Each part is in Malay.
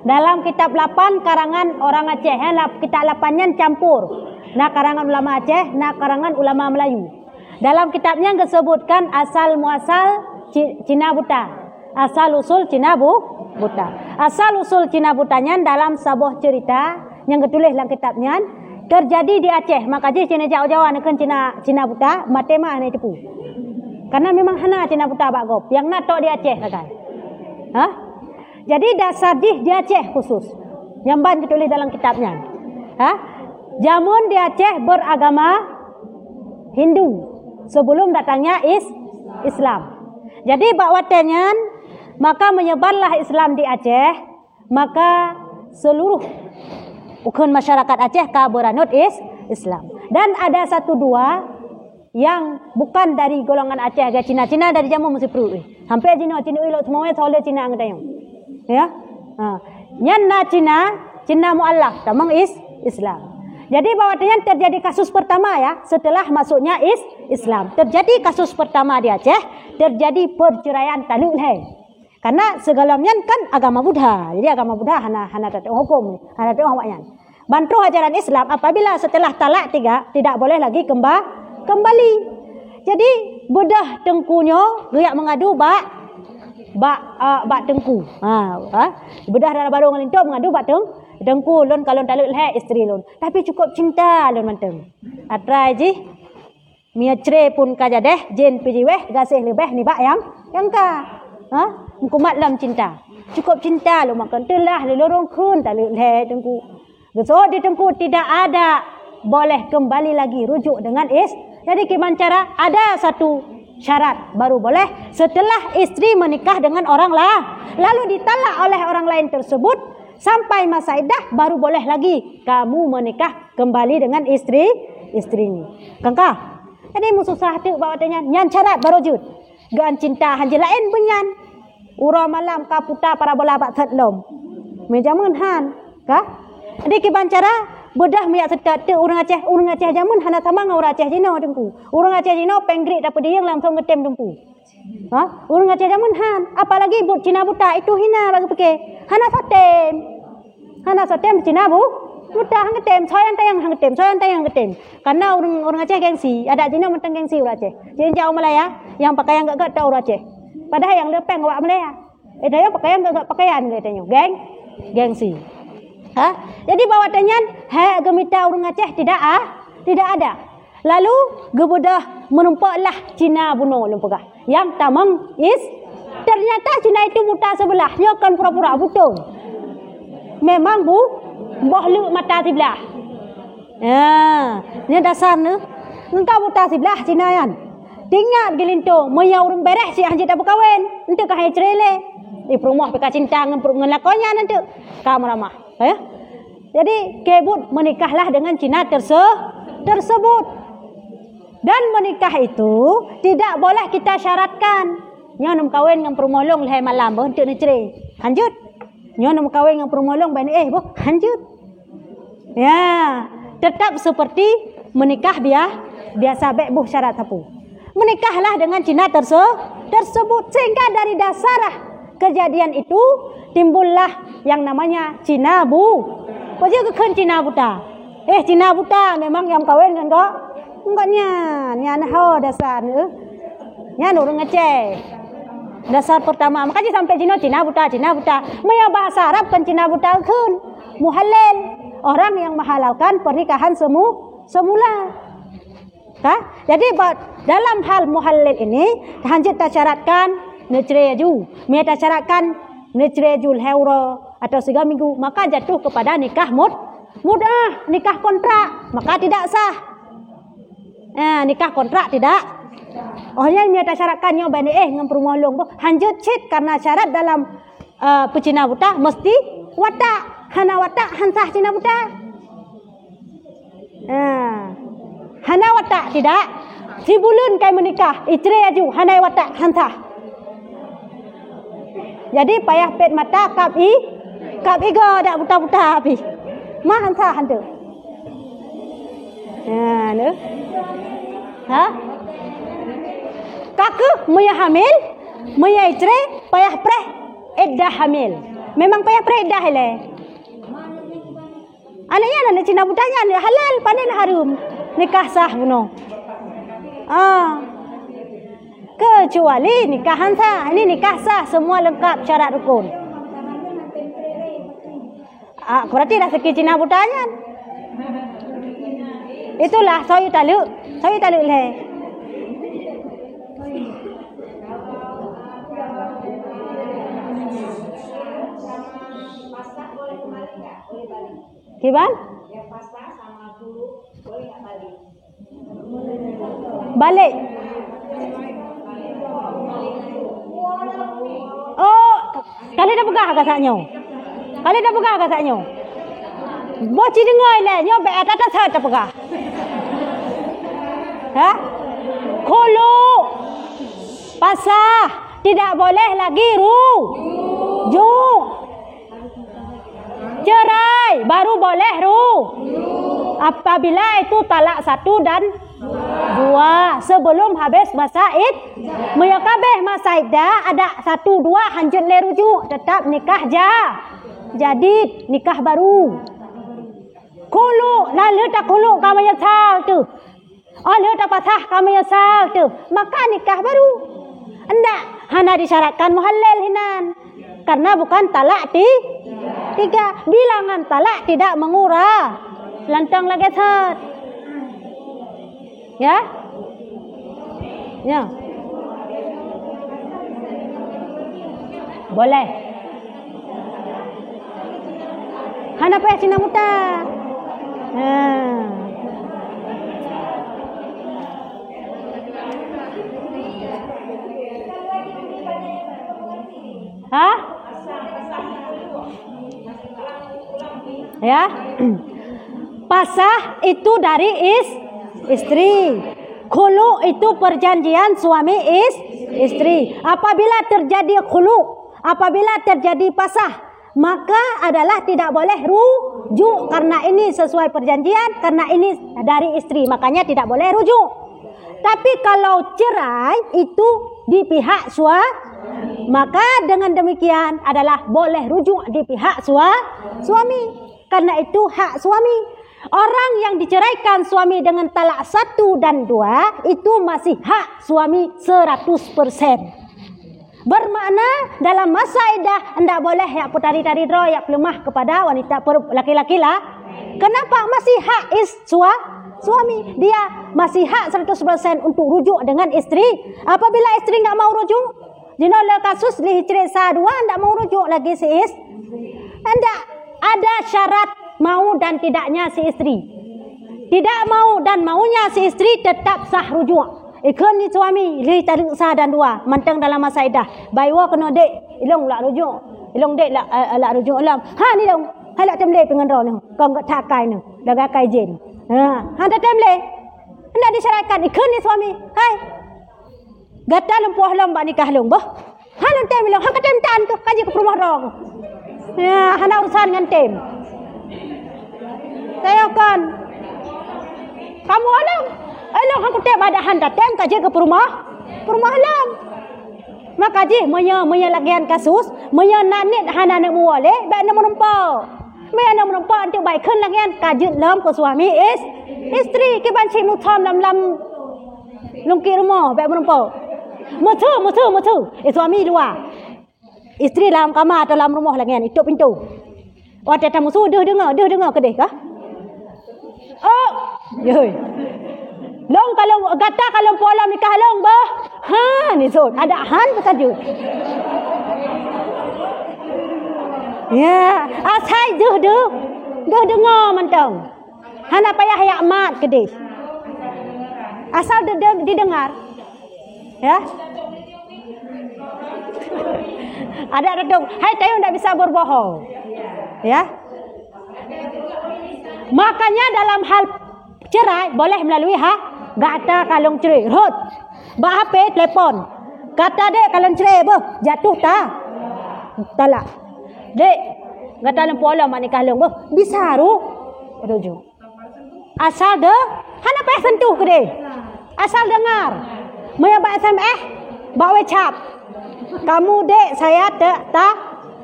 Dalam kitab 8 karangan orang Aceh, kitab 8-nya campur. Nah, karangan ulama Aceh, nah karangan ulama Melayu. Dalam kitabnya disebutkan asal muasal Cina Buta. Asal usul Cina Buta. Asal usul Cina Butanya dalam sebuah cerita yang ditulis dalam kitabnya terjadi di Aceh. Makanya Cina Jawa nekan Cina Buta matema ne tepu. Karena memang hana Cina Buta bagop yang nato di Aceh kan. Hah? Jadi dasar di Aceh khusus. Yang ban ditulis dalam kitabnya. Hah? Jamun di Aceh beragama Hindu sebelum datangnya Islam. Jadi bakwatannya maka menyebarlah Islam di Aceh, maka seluruh ukun masyarakat Aceh kaburanut Islam. Dan ada satu dua yang bukan dari golongan Aceh ke Cina dari jamu mesti perlu. Hampir Cina ilok semuanya soleh Cina angdayong. Ya. Ha. Nyanna Cina muallaf tamang Islam. Jadi bahwasanya terjadi kasus pertama ya setelah masuknya Islam. Terjadi kasus pertama di Aceh, terjadi perceraian tanulai. Karena segalanya kan agama Buddha. Jadi agama Buddha hana tak hukum, hana tak awaknya. Bantu ajaran Islam apabila setelah talak 3 tidak boleh lagi kembali. Jadi Buddha tengkunyo riak mengadu bak tengku. Ha. Buddha dalam baru ngelintok mengadu bak tengku. Dengku lon kalau talut lah isteri lon. Tapi cukup cinta lon manteng. Atrai ji. Mia cere pun kajadeh jen pijiweh gasih lebeh ni bak yang ka. Ha? Mengkumat lam cinta. Cukup cinta lon makan telah le lorong kun talut lah dengku. Gesot di dengku tidak ada boleh kembali lagi rujuk dengan Jadi gimana cara? Ada satu syarat baru boleh setelah isteri menikah dengan orang lalu ditalak oleh orang lain tersebut. Sampai masa iddah baru boleh lagi kamu menikah kembali dengan isteri-istrinya. Kangkah. Jadi musuh sah tu bawatnya nyan syarat baru jud. Gan cinta hanji lain benyan. Ura malam kaputa para bola bak tadlom. Menjamun han kah? Jadi kiban cara bedah miak setat tu orang Aceh jamun hana sama ngau Aceh Cina dengku. Orang Aceh Cina penggrik dapat dia langsung ngetem dengku. Ha? Orang Aceh jamun han apalagi buat Cina Buta itu hina bagi pakai. Hana sotem Cina Buta hang tem, soyan tayang hang tem. Karena orang Aceh gengsi, ada Cina mentang gengsi orang Aceh. Jadi jauh Malaya yang pakaian gagak tahu orang Aceh. Padahal yang lepeng awak Malaya. Dia pakaian gagak pakaian katanya. Gengsi. Ha? Jadi bawatannya hak gemita orang Aceh tidak ada. Lalu gebudah menumpaklah Cina bunuh lumpagah. Yang tamang ternyata Cina itu buta sebelah. Dia kan pura-pura buta. Memang bohlu mata sebelah. Ya, ni dasar ni. Engkau buta sebelah Cina kan. Tinggal gelinto, maya urang bereh si anjit dah berkahwin. Entu kahai cerele. Di perumah peka cinta dengan lakonnya nanti. Kamu ramah. Ya. Jadi kebut menikahlah dengan Cina tersebut. Dan menikah itu tidak boleh kita syaratkan. Nyo nam kahwin dengan perumolong leh malam boh entuk necere. Hanjut. Nyo nam kahwin dengan perumolong ban boh hanjut. Ya, tetap seperti menikah biasa baik boh syarat sapu. Menikahlah dengan Cina tersebut sehingga dari dasarah kejadian itu timbullah yang namanya Cina Bu. Pojok keun Cina Buta. Cina Buta memang yang kahwin kan kok. Engkotnya, nyan hao dasar ni. Nyan orang Aceh. Dasar pertama makanya sampai Cina buta maya bahasa Arab kan Cina buta keun muhalal orang yang menghalalkan pernikahan semula ha? Jadi dalam hal muhalal ini hanjut tak syaratkan necreju mia tak syaratkan necrejul haura atau 3 minggu maka jatuh kepada nikah mudah nikah kontrak maka tidak sah nikah kontrak tidak. Yang dia tak syaratkan yang bani dengan perumolong tu hanjut cit karena syarat dalam Cina Buta mesti watak hana watak hansah Cina Buta. Hana watak tidak si bulan kai menikah isteri aju hana watak hansah. Jadi payah pet mata kap i go dak buta-buta api. Mah hansah hande. Ne. Ha? Kaku maya hamil maya itre payah preh Iddah hamil. Memang payah peredah leh. Anaknya anak Cina butanya halal panen harum nikah sah buno. Kecuali nikahan sah, ini nikah sah semua lengkap syarat rukun. Berarti dah seki Cina butanya. Itulah soyu taluk leh. Gimana? Yang pasar sama guru boleh nggak balik? Balik. Oh, kali dah pegah kasaknya. Boci dengar lah, nyobek atas hat pegah. Hah? Kulu pasah tidak boleh lagi ru. Cerai baru boleh ru. Apabila itu talak 1 dan 2 sebelum habis masa id. Mereka habis masa iddah ada 1 2 hanjut le rujuk tetap nikah ja. Jadi nikah baru. Kulu lalu tak kulu kamu yang sal tu. Lalu tak patah kamu yang sal tu. Maka nikah baru. Endak hana disyaratkan muhallal hinan. Karena bukan talak 3 bilangan talak tidak mengurang lantang lagi sat ya boleh hana payah Cina Buta ya pasah itu dari istri khulu itu perjanjian suami istri apabila terjadi pasah maka adalah tidak boleh rujuk karena ini sesuai perjanjian karena ini dari istri makanya tidak boleh rujuk tapi kalau cerai itu di pihak suami maka dengan demikian adalah boleh rujuk di pihak suami. Karena itu hak suami. Orang yang diceraikan suami dengan talak 1 dan 2 itu masih hak suami 100%. Bermakna dalam masa iddah tidak boleh yang petari-tari dro yang lemah kepada wanita laki-laki lah. Kenapa masih hak suami? Dia masih hak 100% untuk rujuk dengan istri. Apabila istri tidak mau rujuk, jenolak kasus di cerita 2 tidak mau rujuk lagi si istri. Tidak. Ada syarat mau dan tidaknya si istri. Tidak mau dan maunya si istri tetap sah rujuk. Ikam ni suami, li tarik sah dan 2. Mentang dalam masa iddah. Baiwa kena dek, ilong lak rujuk. Ilong dek lak rujuk ulam. Ha ni dong. Halak temle pengen roh ni. Kau enggak takai ni. Daga kai jin. Ha tak temle. Hendak disyaratkan ikam ni suami. Hai. Gata lempuah lomba nikah long bah. Ha lom temle, hang katem tan tu kaji ke rumah roh. Ya, hana urusan dengan tim. Saya kan. Kamu alam. Elok hang kutip ada handa tem kaji ke Perumah alam. Maka ji menya lagian kasus, menya nanit hana nak muale, baik nak menempa. Menya nak menempa antik baik kan lagian kaji lam ke suami istri ke banci mutam lam lungki rumah baik menempa. Mutu. Suami luar. Isteri dalam kamar atau dalam rumah lagi kan tutup pintu. Oh ada tamu suruh dia dengar kedai kah? Oh, yoi. Long kalau gata kalau pola nikah long bah. Ha ni zon ada han berkajut. Ya, asai dia dengar mentang. Han apa payah yak mat kedai. Asal dia didengar. Ya. Ada redung. Hai tayo tidak bisa berbohong. Ya. Makanya dalam hal cerai boleh melalui gata kalung cerai. Rod. Bah HP telepon. Kata dek kalung cerai bah jatuh tak? Talak. Dek gata dalam pola manik kalung bah bisa rujuk. Asal de hana payah sentuh ke dek. Asal dengar. Maya ba SMS, ba WhatsApp. Kamu dek, saya tak ta,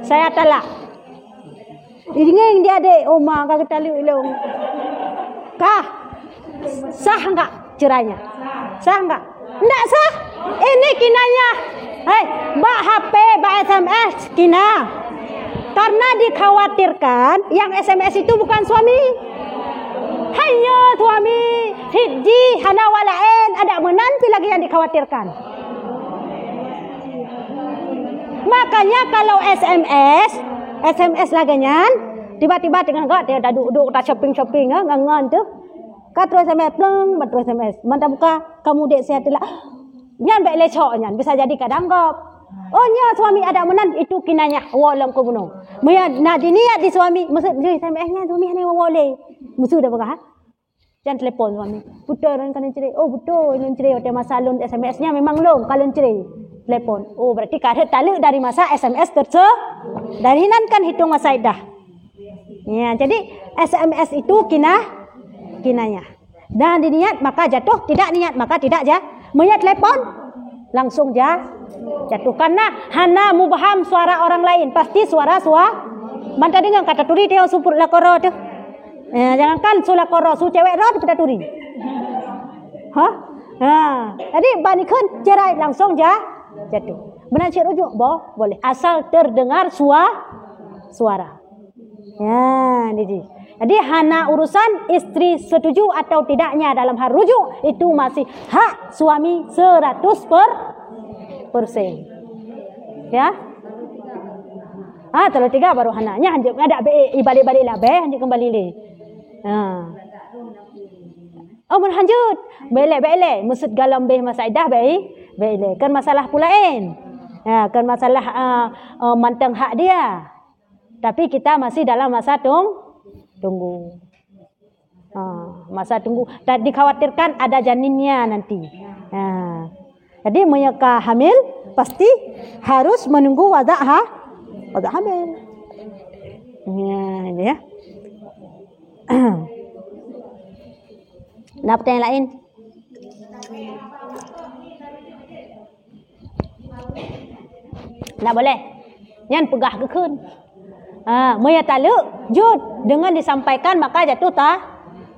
saya talak. Didengar dia dek, oh mak aku taliu ilong. Kah? Sah enggak cerainya? Sah enggak? Enggak sah. Ini kinanya. Hei, bak HP, bak SMS kina. Karena dikhawatirkan yang SMS itu bukan suami. Hanya suami hiddi hana walaen, ada menanti lagi yang dikhawatirkan. Makanya kalau SMS laganyan tiba-tiba dengan kau dia dah duduk dah shopping ya, ngangan tu. Kau terus SMS pleng, terus SMS. Mantap buka kamu dek saya telah. Nyan baik lecok nyan bisa jadi kadang kau. Oh nya suami ada menan itu kinanya walam ko bunuh. Maya nak niat di suami maksud dia sampai nya suami ni boleh. Musuh dah berah. Jangan telefon suami. Putar orang kena cerai. Oh betul ini cerai ada masalah lon SMS-nya memang long kalau cerai. Telepon. Oh berarti kada talak dari masa SMS terse. Dari nan kan hitung masa idah. Ya jadi SMS itu kinanya. Dan diniat maka jatuh, tidak niat maka tidak ja. Maya telepon langsung ja jatuh karena hana mubaham suara orang lain pasti suara manta dengan kata turi dia suput lakoro tu jangankan sulakoro su cewek rod kata turi jadi banikun cerai langsung jatuh menancir rujuk boleh asal terdengar suara ya ini jadi hana urusan istri setuju atau tidaknya dalam hal rujuk itu masih hak suami 100%. Ya. Kalau tiga baru hanaknya hanjik ada ibalik-balik lah hanjik kembali le. Oh berhanjut. Belek-belek maksud galam beh masaidah belek. Kan masalah pulain. Ya, kan masalah mantang hak dia. Tapi kita masih dalam masa tunggu. Masa tunggu. Tak dikhawatirkan ada janinnya nanti. Jadi mereka hamil pasti harus menunggu wadah hamil. Ya. Nah, pertanyaan lain. Nah boleh. Nyan pegah keun. Maya taluk jud dengan disampaikan maka jatuh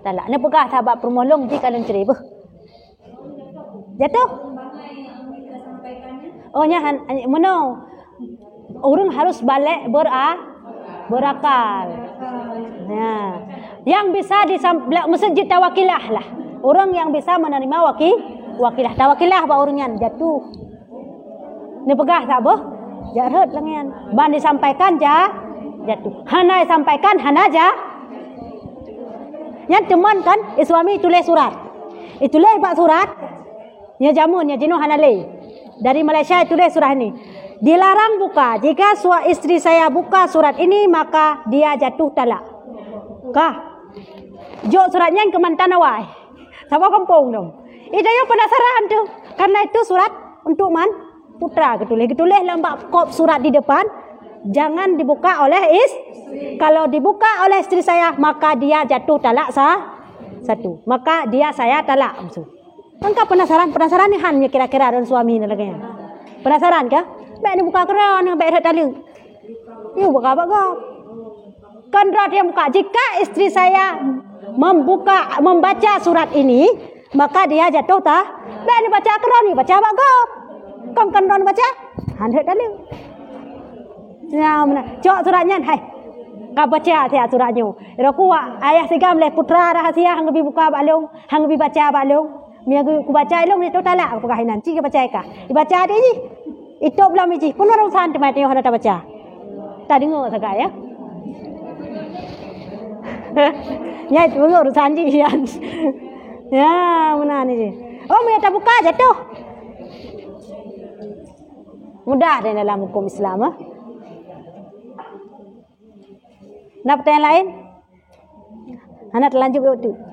talak. Ni pegah sahabat permolong di kalon cerai beh. Jatuh. Ohnya mana orang harus balik berakal. Nah, yang bisa disamblak masjid tawakilah lah. Orang yang bisa menerima wakilah. Tawakilah ba orangnya jatuh. Ni pegah tak boh? Jarut lengan. Ban disampaikan jatuh. Hana sampaikan hana ja. Yang teman kan suami tulis surat. Itulah pak surat. Nya jamun nya jinu hanalei. Dari Malaysia tulis surat ini. Dilarang buka. Jika istri saya buka surat ini maka dia jatuh talak. Kah? Jok suratnya yang kemantan awak. Sama kampung dong. Idaya penasaran tu. Karena itu surat untuk man putra ketulis. Ketulis lambak kop surat di depan. Jangan dibuka oleh istri. Kalau dibuka oleh istri saya maka dia jatuh talak satu. Maka dia saya talak maksud. Engkau penasaran ni hanya kira-kira dengan suami ni lagi. Penasaran kah? Baik ni buka keran, baik dah talu. Yo buka. Kan rat yang buka. Jika istri saya membaca surat ini, maka dia jatuh tak? Baik ni baca keran ni, baca baga. Kong kan ron baca? Han dah talu. Nah, cok suratnya hai. Ka baca saya suratnya. Ero kuat ayah sigam leh putra rahasia hang bi buka balung, hang bi baca balung. Mia ku baca elong ni tu talak apa kahinan cik baca ka dibaca dia ji itu belum ji pun orang san tempat dia hendak baca tak dengar saga ya nyai tu orang san ji ya mana ni ji oh mia tak buka jatuh mudah dia dalam hukum Islam. Nak pertanyaan lain anak lanjut tu